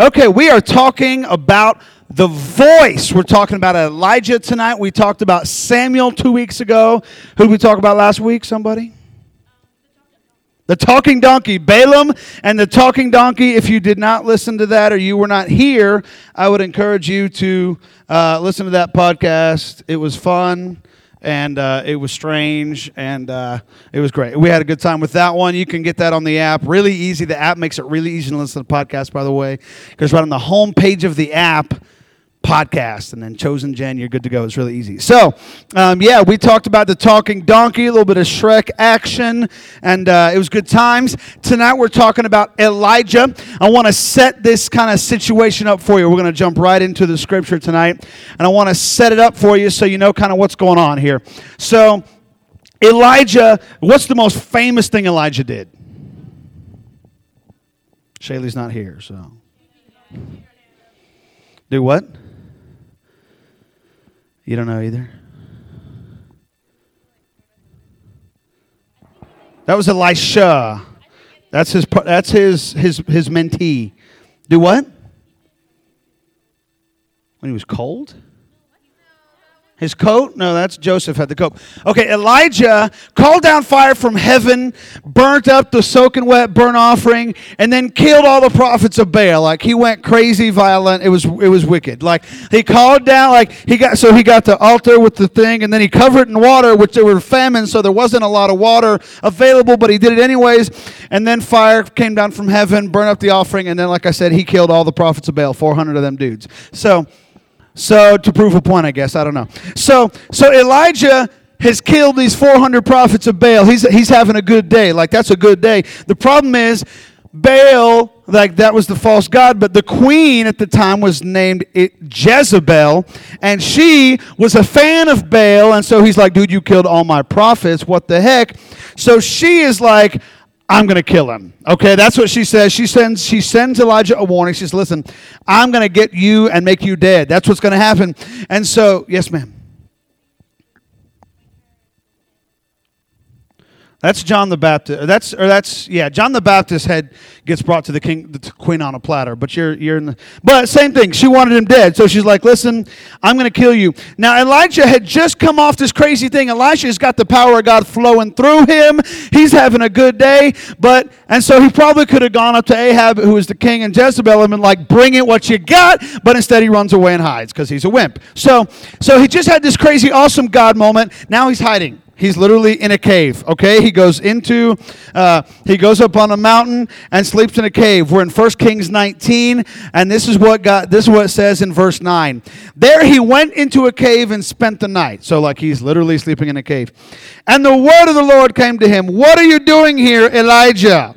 Okay, we are talking about the voice. We're talking about Elijah tonight. We talked about Samuel 2 weeks ago. Who did we talk about last week, somebody? The talking donkey, Balaam and the talking donkey. If you did not listen to that or you were not here, I would encourage you to listen to that podcast. It was fun. And it was strange, and it was great. We had a good time with that one. You can get that on the app. Really easy. The app makes it really easy to listen to the podcast, by the way. It goes right on the home page of the app, podcast, and then chosen Jen, you're good to go. It's really easy. So, yeah, we talked about the talking donkey, a little bit of Shrek action, and it was good times. Tonight we're talking about Elijah. I want to set this kind of situation up for you. We're going to jump right into the scripture tonight, and I want to set it up for you so you know kind of what's going on here. So, Elijah, what's the most famous thing Elijah did? Shaylee's not here, so. Do what? You don't know either? That was Elisha. That's his mentee. Do what? When he was cold? His coat? No, that's Joseph had the coat. Okay, Elijah called down fire from heaven, burnt up the soaking wet burnt offering, and then killed all the prophets of Baal. Like he went crazy, violent. It was wicked. Like he called down, like he got the altar with the thing, and then he covered it in water, which there were famine, so there wasn't a lot of water available, but he did it anyways. And then fire came down from heaven, burnt up the offering, and then, like I said, he killed all the prophets of Baal, 400 of them dudes. So to prove a point, I guess. I don't know. So Elijah has killed these 400 prophets of Baal. He's having a good day. Like, that's a good day. The problem is Baal, like, that was the false god, but the queen at the time was named Jezebel, and she was a fan of Baal, and so he's like, dude, you killed all my prophets. What the heck? So she is like, I'm going to kill him. Okay, that's what she says. She sends Elijah a warning. She says, listen, I'm going to get you and make you dead. That's what's going to happen. And so, yes, ma'am. That's John the Baptist. John the Baptist's head gets brought to the queen on a platter. But but same thing. She wanted him dead. So she's like, listen, I'm going to kill you. Now, Elijah had just come off this crazy thing. Elisha's got the power of God flowing through him. He's having a good day. And so he probably could have gone up to Ahab, who was the king, and Jezebel, and been like, bring it what you got. But instead, he runs away and hides because he's a wimp. So he just had this crazy, awesome God moment. Now he's hiding. He's literally in a cave, okay? He goes up on a mountain and sleeps in a cave. We're in 1 Kings 19, and this is what it says in verse 9. There he went into a cave and spent the night. So, like, he's literally sleeping in a cave. And the word of the Lord came to him. What are you doing here, Elijah?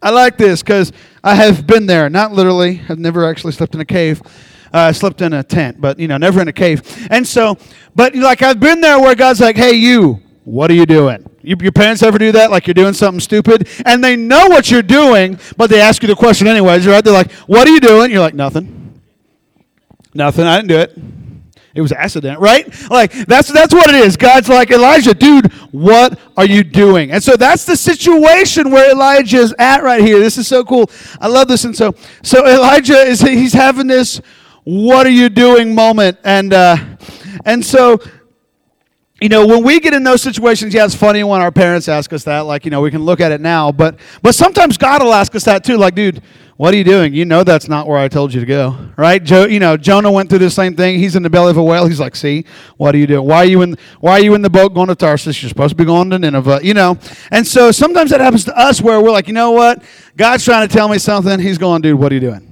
I like this because I have been there. Not literally. I've never actually slept in a cave. I slept in a tent, but, never in a cave. And so, but, like, I've been there where God's like, hey, you, what are you doing? Your parents ever do that? Like, you're doing something stupid, and they know what you're doing, but they ask you the question anyways, right? They're like, what are you doing? You're like, nothing, I didn't do it. It was an accident, right? Like, that's what it is. God's like, Elijah, dude, what are you doing? And so that's the situation where Elijah is at right here. This is so cool. I love this. And so Elijah, he's having this, what are you doing moment? And so, when we get in those situations, yeah, it's funny when our parents ask us that. Like, we can look at it now. But sometimes God will ask us that too. Like, dude, what are you doing? That's not where I told you to go, right? Jonah went through the same thing. He's in the belly of a whale. He's like, see, what are you doing? Why are you in the boat going to Tarshish? You're supposed to be going to Nineveh, And so sometimes that happens to us where we're like, you know what? God's trying to tell me something. He's going, dude, what are you doing?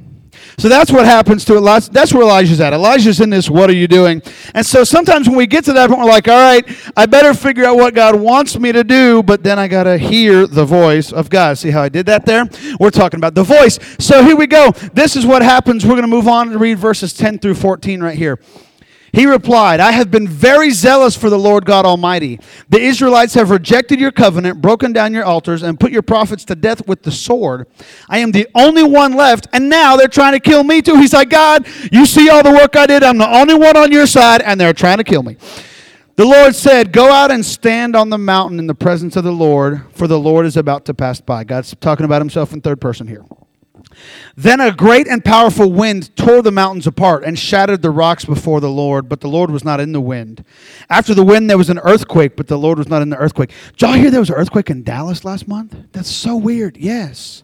So that's what happens to Elijah. That's where Elijah's at. Elijah's in this, what are you doing? And so sometimes when we get to that point, we're like, all right, I better figure out what God wants me to do, but then I got to hear the voice of God. See how I did that there? We're talking about the voice. So here we go. This is what happens. We're going to move on and read verses 10 through 14 right here. He replied, I have been very zealous for the Lord God Almighty. The Israelites have rejected your covenant, broken down your altars, and put your prophets to death with the sword. I am the only one left, and now they're trying to kill me too. He's like, God, you see all the work I did. I'm the only one on your side, and they're trying to kill me. The Lord said, go out and stand on the mountain in the presence of the Lord, for the Lord is about to pass by. God's talking about himself in third person here. Then a great and powerful wind tore the mountains apart and shattered the rocks before the Lord, but the Lord was not in the wind. After the wind, there was an earthquake, but the Lord was not in the earthquake. Did y'all hear there was an earthquake in Dallas last month? That's so weird. Yes.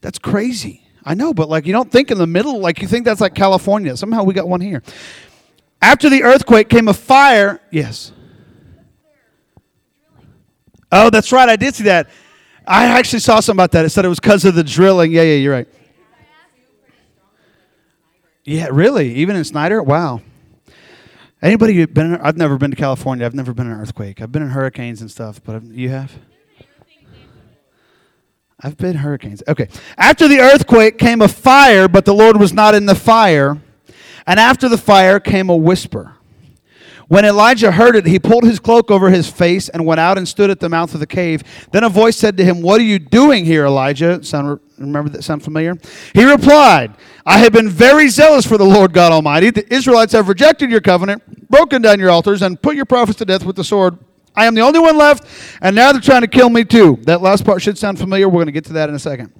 That's crazy. I know, but like you don't think in the middle, like you think that's like California. Somehow we got one here. After the earthquake came a fire. Yes. Oh, that's right. I did see that. I actually saw something about that. It said it was because of the drilling. Yeah, you're right. Yeah, really? Even in Snyder? Wow. Anybody who's been in, I've never been to California. I've never been in an earthquake. I've been in hurricanes and stuff, but you have? I've been hurricanes. Okay. After the earthquake came a fire, but the Lord was not in the fire. And after the fire came a whisper. When Elijah heard it, he pulled his cloak over his face and went out and stood at the mouth of the cave. Then a voice said to him, "What are you doing here, Elijah?" Remember that sound familiar? He replied, "I have been very zealous for the Lord God Almighty. The Israelites have rejected your covenant, broken down your altars, and put your prophets to death with the sword. I am the only one left, and now they're trying to kill me too." That last part should sound familiar. We're going to get to that in a second.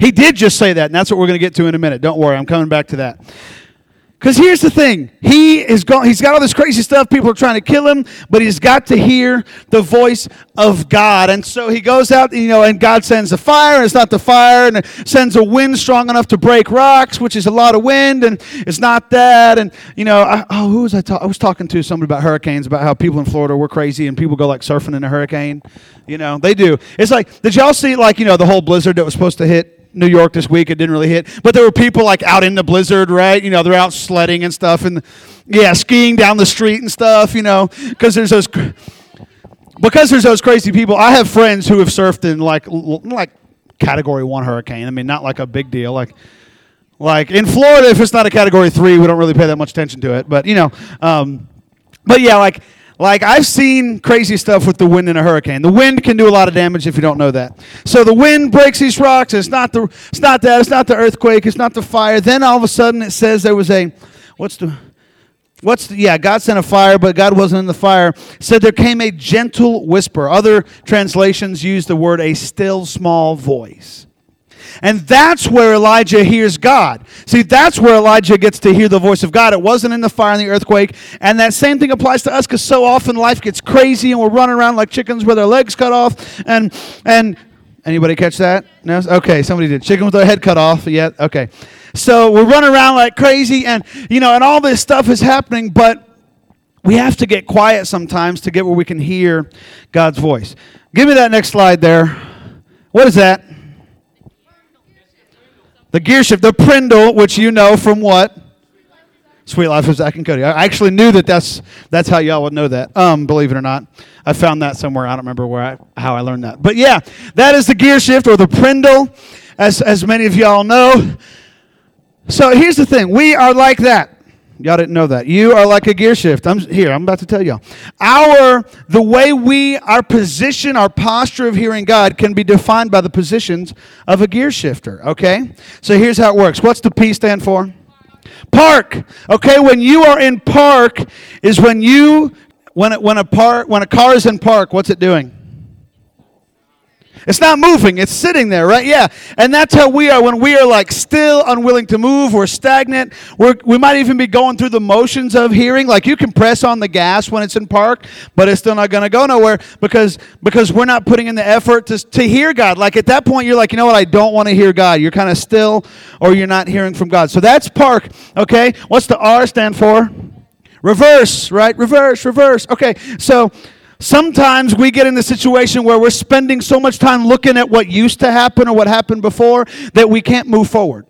He did just say that, and that's what we're going to get to in a minute. Don't worry, I'm coming back to that. Because here's the thing, he's got all this crazy stuff, people are trying to kill him, but he's got to hear the voice of God. And so he goes out, and God sends a fire, and it's not the fire, and it sends a wind strong enough to break rocks, which is a lot of wind, and it's not that. And, I was talking to somebody about hurricanes, about how people in Florida were crazy, and people go, like, surfing in a hurricane. They do. It's like, did y'all see, the whole blizzard that was supposed to hit New York this week? It didn't really hit, but there were people out in the blizzard, right? They're out sledding and stuff, and skiing down the street and stuff, because there's those crazy people. I have friends who have surfed in like Category 1 hurricane. I mean, not like a big deal. Like in Florida, if it's not a Category 3, we don't really pay that much attention to it. But Like I've seen crazy stuff with the wind in a hurricane. The wind can do a lot of damage if you don't know that. So the wind breaks these rocks. It's not that. It's not the earthquake. It's not the fire. Then all of a sudden it says there was a, God sent a fire, but God wasn't in the fire. It said there came a gentle whisper. Other translations use the word a still small voice. And that's where Elijah hears God. See, that's where Elijah gets to hear the voice of God. It wasn't in the fire and the earthquake. And that same thing applies to us, because so often life gets crazy and we're running around like chickens with our legs cut off. And anybody catch that? No? Okay, somebody did. Chicken with their head cut off. Yeah, okay. So we're running around like crazy and, and all this stuff is happening, but we have to get quiet sometimes to get where we can hear God's voice. Give me that next slide there. What is that? The gear shift, the Prindle, which you know from what? Sweet Life of Zach and Cody. I actually knew that that's how y'all would know that, believe it or not. I found that somewhere. I don't remember how I learned that. But yeah, that is the gear shift or the Prindle, as many of y'all know. So here's the thing. We are like that. Y'all didn't know that. You are like a gear shift. I'm about to tell y'all. Our position, our posture of hearing God can be defined by the positions of a gear shifter, okay? So here's how it works. What's the P stand for? Park. Okay, when you are in park is when a car is in park, what's it doing? It's not moving. It's sitting there, right? Yeah. And that's how we are when we are still, unwilling to move. We're stagnant. We might even be going through the motions of hearing. Like you can press on the gas when it's in park, but it's still not going to go nowhere because we're not putting in the effort to hear God. Like at that point, you're like, you know what? I don't want to hear God. You're kind of still or you're not hearing from God. So that's park, okay? What's the R stand for? Reverse, right? Reverse. Okay, so sometimes we get in the situation where we're spending so much time looking at what used to happen or what happened before that we can't move forward.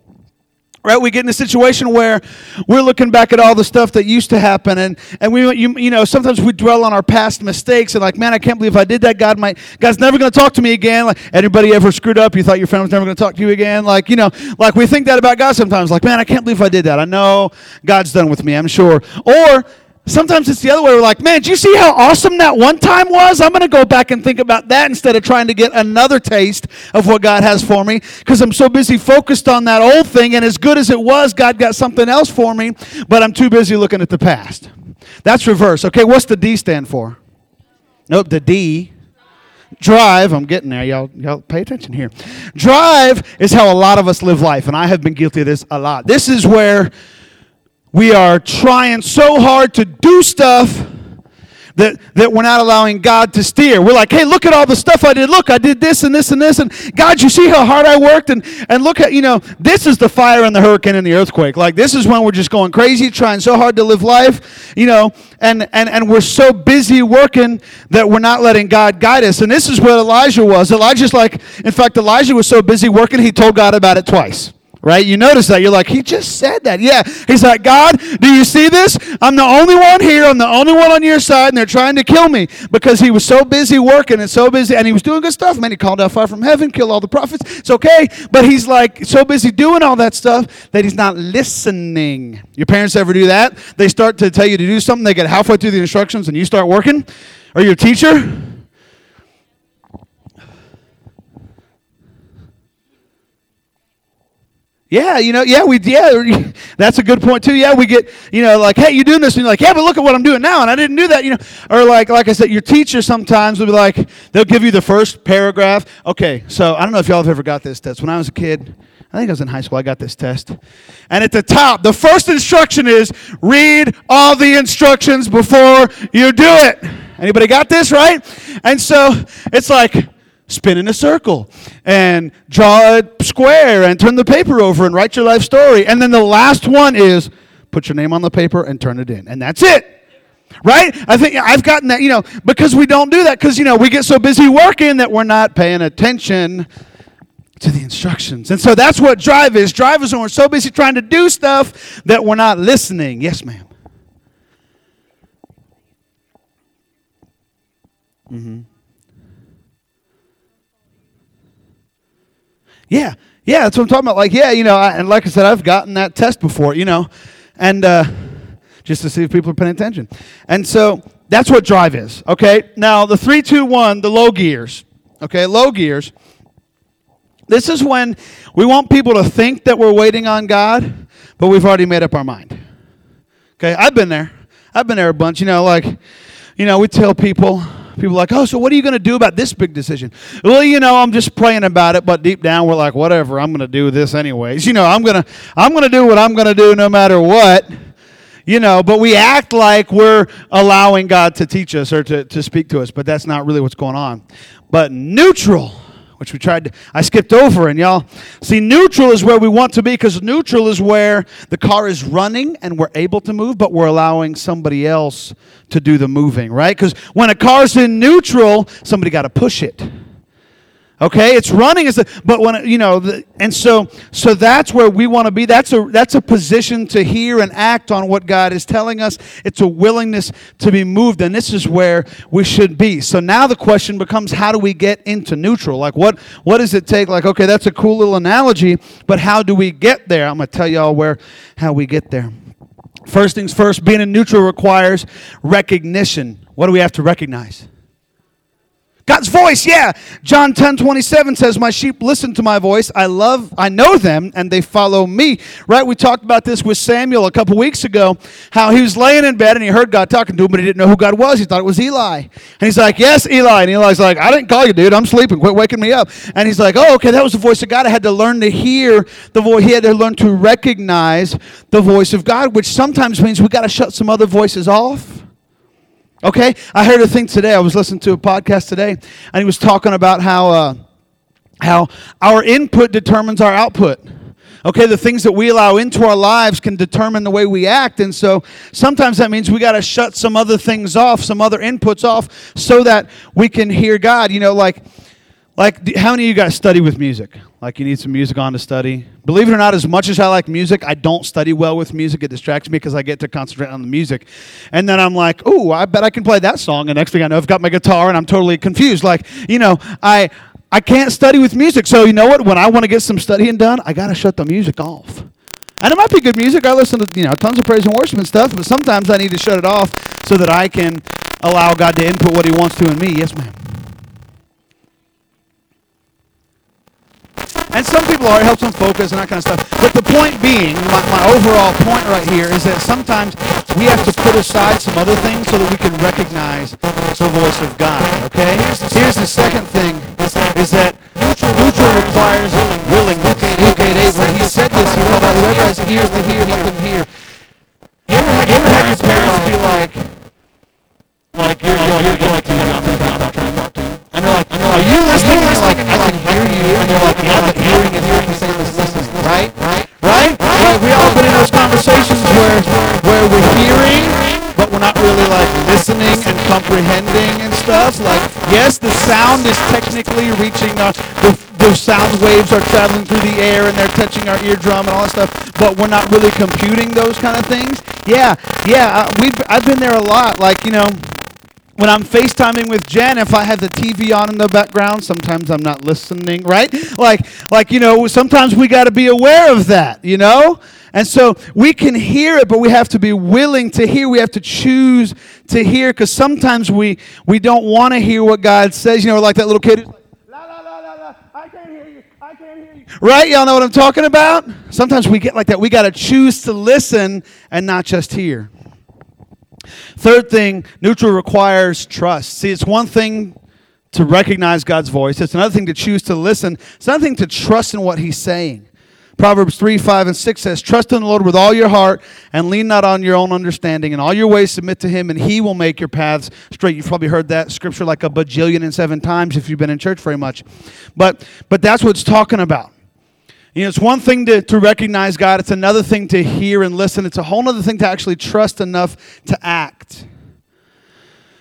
Right? We get in a situation where we're looking back at all the stuff that used to happen and we sometimes we dwell on our past mistakes and man, I can't believe I did that. God's never going to talk to me again. Anybody ever screwed up? You thought your friend was never going to talk to you again? We think that about God sometimes. Man, I can't believe I did that. I know God's done with me, I'm sure. Or sometimes it's the other way. We're like, man, did you see how awesome that one time was? I'm going to go back and think about that instead of trying to get another taste of what God has for me because I'm so busy focused on that old thing, and as good as it was, God got something else for me, but I'm too busy looking at the past. That's reverse. Okay, what's the D stand for? Nope, the D. Drive, I'm getting there, y'all pay attention here. Drive is how a lot of us live life, and I have been guilty of this a lot. This is where we are trying so hard to do stuff that we're not allowing God to steer. We're like, hey, look at all the stuff I did. Look, I did this and this and this. And God, you see how hard I worked? And look at, this is the fire and the hurricane and the earthquake. Like, this is when we're just going crazy, trying so hard to live life, and we're so busy working that we're not letting God guide us. And this is what Elijah was. Elijah was so busy working, he told God about it twice. Right? You notice that. You're like, he just said that. Yeah. He's like, God, do you see this? I'm the only one here. I'm the only one on your side, and they're trying to kill me because he was so busy working and so busy, and he was doing good stuff. Man, he called out fire from heaven, killed all the prophets. It's okay. But he's like so busy doing all that stuff that he's not listening. Your parents ever do that? They start to tell you to do something. They get halfway through the instructions, and you start working? Or your teacher? Yeah, that's a good point too. Yeah, we get, like, hey, you're doing this, and you're like, yeah, but look at what I'm doing now, and I didn't do that, Or like I said, your teacher sometimes will be like, they'll give you the first paragraph. Okay, so I don't know if y'all have ever got this test. When I was a kid, I think I was in high school, I got this test. And at the top, the first instruction is, read all the instructions before you do it. Anybody got this, right? And so it's like, spin in a circle and draw a square and turn the paper over and write your life story. And then the last one is put your name on the paper and turn it in. And that's it. Right? I think I've gotten that, because we don't do that because, we get so busy working that we're not paying attention to the instructions. And so that's what drive is. Drive is when we're so busy trying to do stuff that we're not listening. Yes, ma'am. Mm-hmm. Yeah, that's what I'm talking about. Like, and like I said, I've gotten that test before, and just to see if people are paying attention. And so that's what drive is, okay? Now, the 3, 2, 1, the low gears, okay? Low gears. This is when we want people to think that we're waiting on God, but we've already made up our mind, okay? I've been there a bunch, we tell people... People are like, oh, so what are you going to do about this big decision? Well, I'm just praying about it, but deep down we're like, whatever, I'm going to do this anyways. I'm going to do what I'm going to do no matter what. But we act like we're allowing God to teach us or to speak to us, but that's not really what's going on. But neutral, which I skipped over, and y'all see, neutral is where we want to be because neutral is where the car is running and we're able to move, but we're allowing somebody else to do the moving, right? Because when a car's in neutral, somebody got to push it. Okay, it's running, but when so that's where we want to be. That's a position to hear and act on what God is telling us. It's a willingness to be moved, and this is where we should be. So now the question becomes, how do we get into neutral? Like, what does it take? Like, okay, that's a cool little analogy, but how do we get there? I'm gonna tell y'all how we get there. First things first, being in neutral requires recognition. What do we have to recognize? God's voice, yeah. John 10:27 says, my sheep listen to my voice. I know them, and they follow me. Right? We talked about this with Samuel a couple weeks ago, how he was laying in bed, and he heard God talking to him, but he didn't know who God was. He thought it was Eli. And he's like, yes, Eli. And Eli's like, I didn't call you, dude. I'm sleeping. Quit waking me up. And he's like, oh, okay, that was the voice of God. I had to learn to hear the voice. He had to learn to recognize the voice of God, which sometimes means we got to shut some other voices off. Okay, I heard a thing today. I was listening to a podcast today, and he was talking about how our input determines our output. Okay, the things that we allow into our lives can determine the way we act, and so sometimes that means we got to shut some other things off, some other inputs off, so that we can hear God. Like, how many of you guys study with music? Like, you need some music on to study. Believe it or not, as much as I like music, I don't study well with music. It distracts me because I get to concentrate on the music. And then I'm like, ooh, I bet I can play that song. And next thing I know, I've got my guitar, and I'm totally confused. Like, I can't study with music. So you know what? When I want to get some studying done, I got to shut the music off. And it might be good music. I listen to, tons of praise and worship and stuff. But sometimes I need to shut it off so that I can allow God to input what he wants to in me. Yes, ma'am. And some people are, it helps them focus and that kind of stuff. But the point being, my overall point right here is that sometimes we have to put aside some other things so that we can recognize the voice of God. Okay? Here's the second thing, is that neutral requires willingness. Luke 8:8, when he said this, he went, whoever has ears to hear, let them hear. You ever had your parents be like, you're like, are you listening? Like, I can hear you. And they're like, yeah, but hearing is the same as listening. Right? Right? We all been in those conversations where we're hearing, but we're not really like listening and comprehending and stuff. Like, yes, the sound is technically reaching us. The sound waves are traveling through the air and they're touching our eardrum and all that stuff, but we're not really computing those kind of things. I've been there a lot. Like, you know, when I'm FaceTiming with Jen, if I have the TV on in the background, sometimes I'm not listening, right? Like you know, sometimes we got to be aware of that, you know? And so we can hear it, but we have to be willing to hear. We have to choose to hear, because sometimes we don't want to hear what God says. You know, like that little kid who's like, la, la, la, la, la, I can't hear you. Right? Y'all know what I'm talking about? Sometimes we get like that. We got to choose to listen and not just hear. Third thing, neutral requires trust. See, it's one thing to recognize God's voice. It's another thing to choose to listen. It's another thing to trust in what he's saying. Proverbs 3:5-6 says, trust in the Lord with all your heart and lean not on your own understanding. In all your ways submit to him, and he will make your paths straight. You've probably heard that scripture like a bajillion and seven times if you've been in church very much. But that's what it's talking about. You know, it's one thing to recognize God. It's another thing to hear and listen. It's a whole other thing to actually trust enough to act.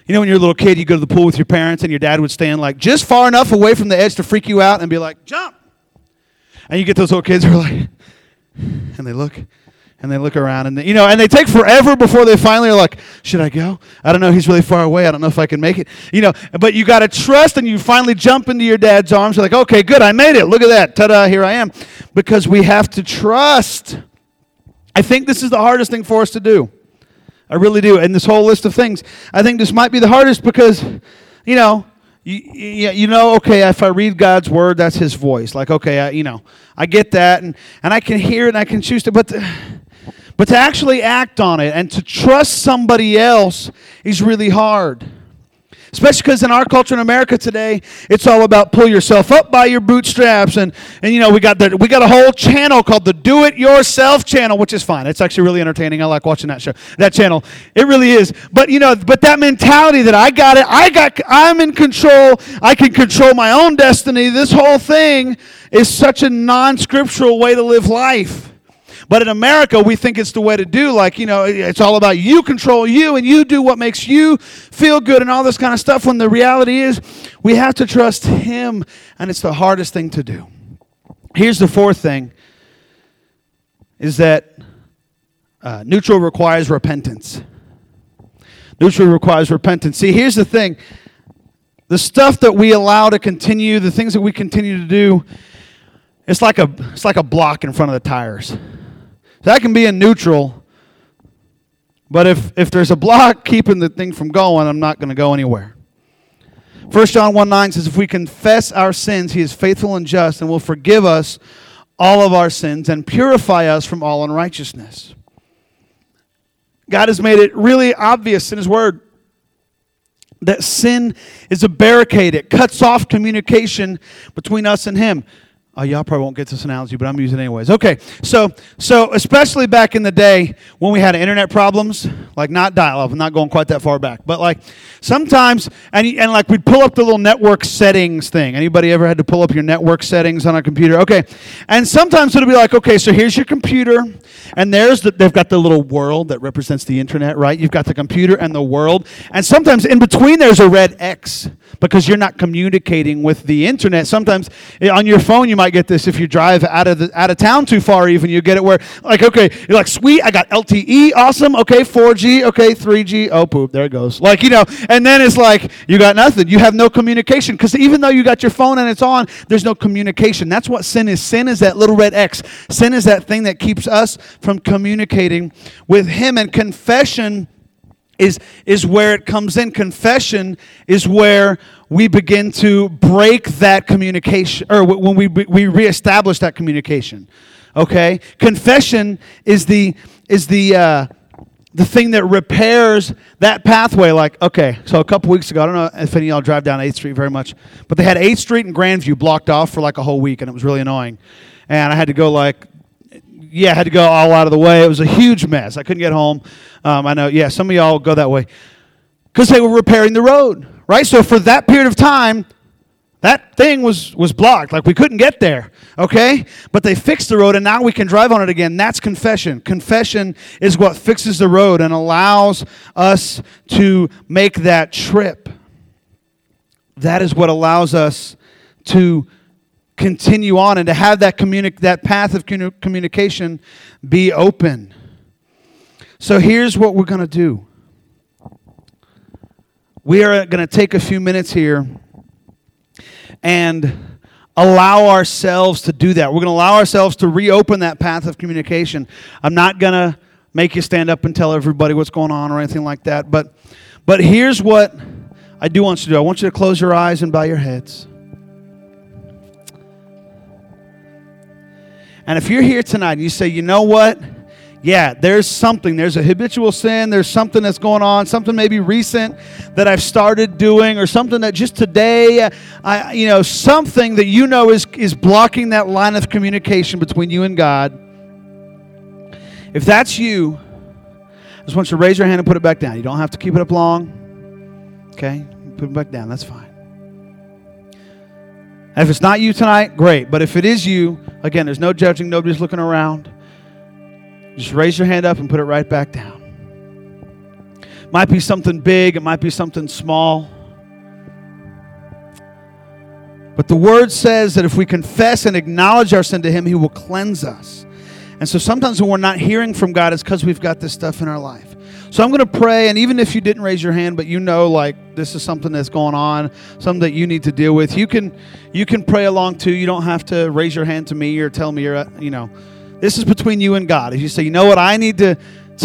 You know, when you're a little kid, you go to the pool with your parents, and your dad would stand like just far enough away from the edge to freak you out and be like, jump. And you get those little kids who are like, and they look around, and they, you know, and they take forever before they finally are like, should I go? I don't know. He's really far away. I don't know if I can make it. You know, but you got to trust, and you finally jump into your dad's arms. You're like, okay, good, I made it. Look at that. Ta-da, here I am. Because we have to trust. I think this is the hardest thing for us to do. I really do. And this whole list of things, I think this might be the hardest because, you know, you know, okay, if I read God's word, that's his voice. Like, okay, I get that, and I can hear it, and I can choose to, but to actually act on it and to trust somebody else is really hard. Especially because in our culture in America today, it's all about pull yourself up by your bootstraps. And you know, we got a whole channel called the Do-It-Yourself channel, which is fine. It's actually really entertaining. I like watching that channel. It really is. But, you know, that mentality that I got it, I'm in control, I can control my own destiny. This whole thing is such a non-scriptural way to live life. But in America, we think it's the way to do, like, you know, it's all about you control you and you do what makes you feel good and all this kind of stuff, when the reality is we have to trust him, and it's the hardest thing to do. Here's the fourth thing, is that neutral requires repentance. Neutral requires repentance. See, here's the thing. The stuff that we allow to continue, the things that we continue to do, it's like a block in front of the tires. So I can be in neutral, but if there's a block keeping the thing from going, I'm not going to go anywhere. 1 John 1:9 says, if we confess our sins, he is faithful and just and will forgive us all of our sins and purify us from all unrighteousness. God has made it really obvious in his word that sin is a barricade. It cuts off communication between us and him. Oh, y'all probably won't get this analogy, but I'm using it anyways. Okay, so especially back in the day when we had internet problems, like not dial-up, I'm not going quite that far back, but like sometimes, and like we'd pull up the little network settings thing. Anybody ever had to pull up your network settings on a computer? Okay, and sometimes it'll be like, okay, so here's your computer, and they've got the little world that represents the internet, right? You've got the computer and the world, and sometimes in between there's a red X because you're not communicating with the internet. Sometimes on your phone you might get this if you drive out of town too far, even you get it where like, okay, you're like, sweet, I got LTE, awesome, okay, 4G, okay, 3G, oh poop, there it goes, like, you know, and then it's like you got nothing, you have no communication, because even though you got your phone and it's on, there's no communication. That's what sin is. Sin is that little red X. Sin is that thing that keeps us from communicating with him, and confession is where it comes in. Confession is where we begin to break that communication, or when we reestablish that communication. Okay, confession is the the thing that repairs that pathway. Like, okay, so a couple weeks ago, I don't know if any of y'all drive down 8th Street very much, but they had 8th Street and Grandview blocked off for like a whole week, and it was really annoying. And I had to go I had to go all out of the way. It was a huge mess. I couldn't get home. I know, some of y'all go that way. Because they were repairing the road, right? So for that period of time, that thing was blocked. Like, we couldn't get there, okay? But they fixed the road, and now we can drive on it again. That's confession. Confession is what fixes the road and allows us to make that trip. That is what allows us to continue on and to have that path of communication be open. So here's what we're going to do. We are going to take a few minutes here and allow ourselves to do that. We're going to allow ourselves to reopen that path of communication. I'm not going to make you stand up and tell everybody what's going on or anything like that. But here's what I do want you to do. I want you to close your eyes and bow your heads. And if you're here tonight and you say, you know what? Yeah, there's something. There's a habitual sin. There's something that's going on, something maybe recent that I've started doing, or something that just today, something that is blocking that line of communication between you and God. If that's you, I just want you to raise your hand and put it back down. You don't have to keep it up long. Okay? Put it back down. That's fine. And if it's not you tonight, great. But if it is you, again, there's no judging. Nobody's looking around. Just raise your hand up and put it right back down. Might be something big. It might be something small. But the Word says that if we confess and acknowledge our sin to Him, He will cleanse us. And so sometimes when we're not hearing from God, it's because we've got this stuff in our life. So I'm going to pray, and even if you didn't raise your hand, but you know this is something that's going on, something that you need to deal with, you can pray along too. You don't have to raise your hand to me or tell me, this is between you and God. If you say, you know what, I need to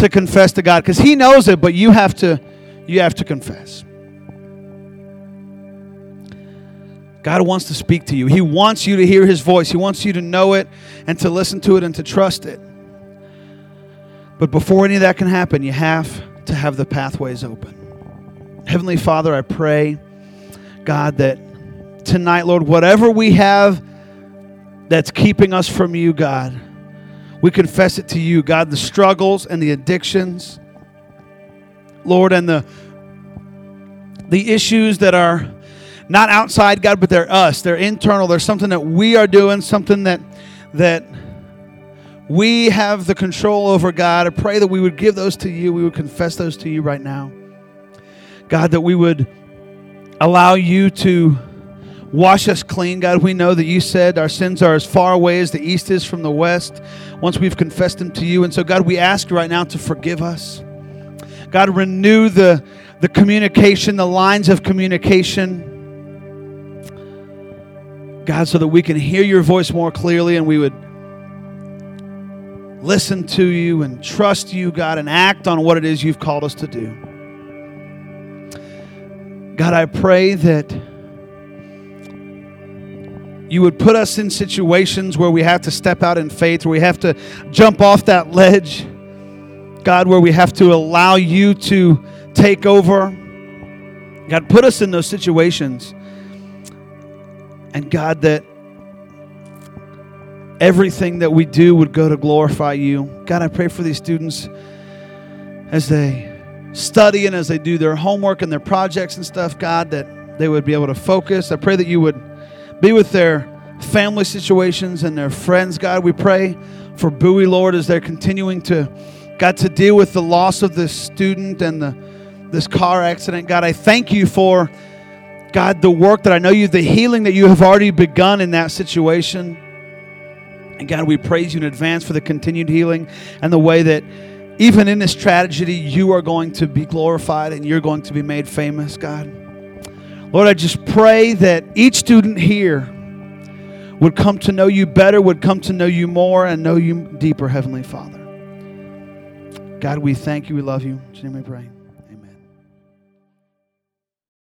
confess to God, because He knows it, but you have to confess. God wants to speak to you. He wants you to hear His voice. He wants you to know it and to listen to it and to trust it. But before any of that can happen, you have to have the pathways open. Heavenly Father, I pray, God, that tonight, Lord, whatever we have that's keeping us from you, God, we confess it to you, God, the struggles and the addictions, Lord, and the issues that are not outside, God, but they're us. They're internal. There's something that we are doing, something that we have the control over, God. I pray that we would give those to you. We would confess those to you right now. God, that we would allow you to wash us clean. God, we know that you said our sins are as far away as the east is from the west once we've confessed them to you. And so, God, we ask right now to forgive us. God, renew the communication, the lines of communication. God, so that we can hear your voice more clearly and we would listen to you and trust you, God, and act on what it is you've called us to do. God, I pray that you would put us in situations where we have to step out in faith, where we have to jump off that ledge, God, where we have to allow you to take over. God, put us in those situations. And God, that everything that we do would go to glorify you. God, I pray for these students as they study and as they do their homework and their projects and stuff, God, that they would be able to focus. I pray that you would be with their family situations and their friends, God. We pray for Bowie, Lord, as they're continuing to, God, to deal with the loss of this student and this car accident. God, I thank you for, God, the work that I know the healing that you have already begun in that situation. And God, we praise you in advance for the continued healing and the way that even in this tragedy, you are going to be glorified and you're going to be made famous, God. Lord, I just pray that each student here would come to know you better, would come to know you more and know you deeper, Heavenly Father. God, we thank you. We love you. In your name we pray.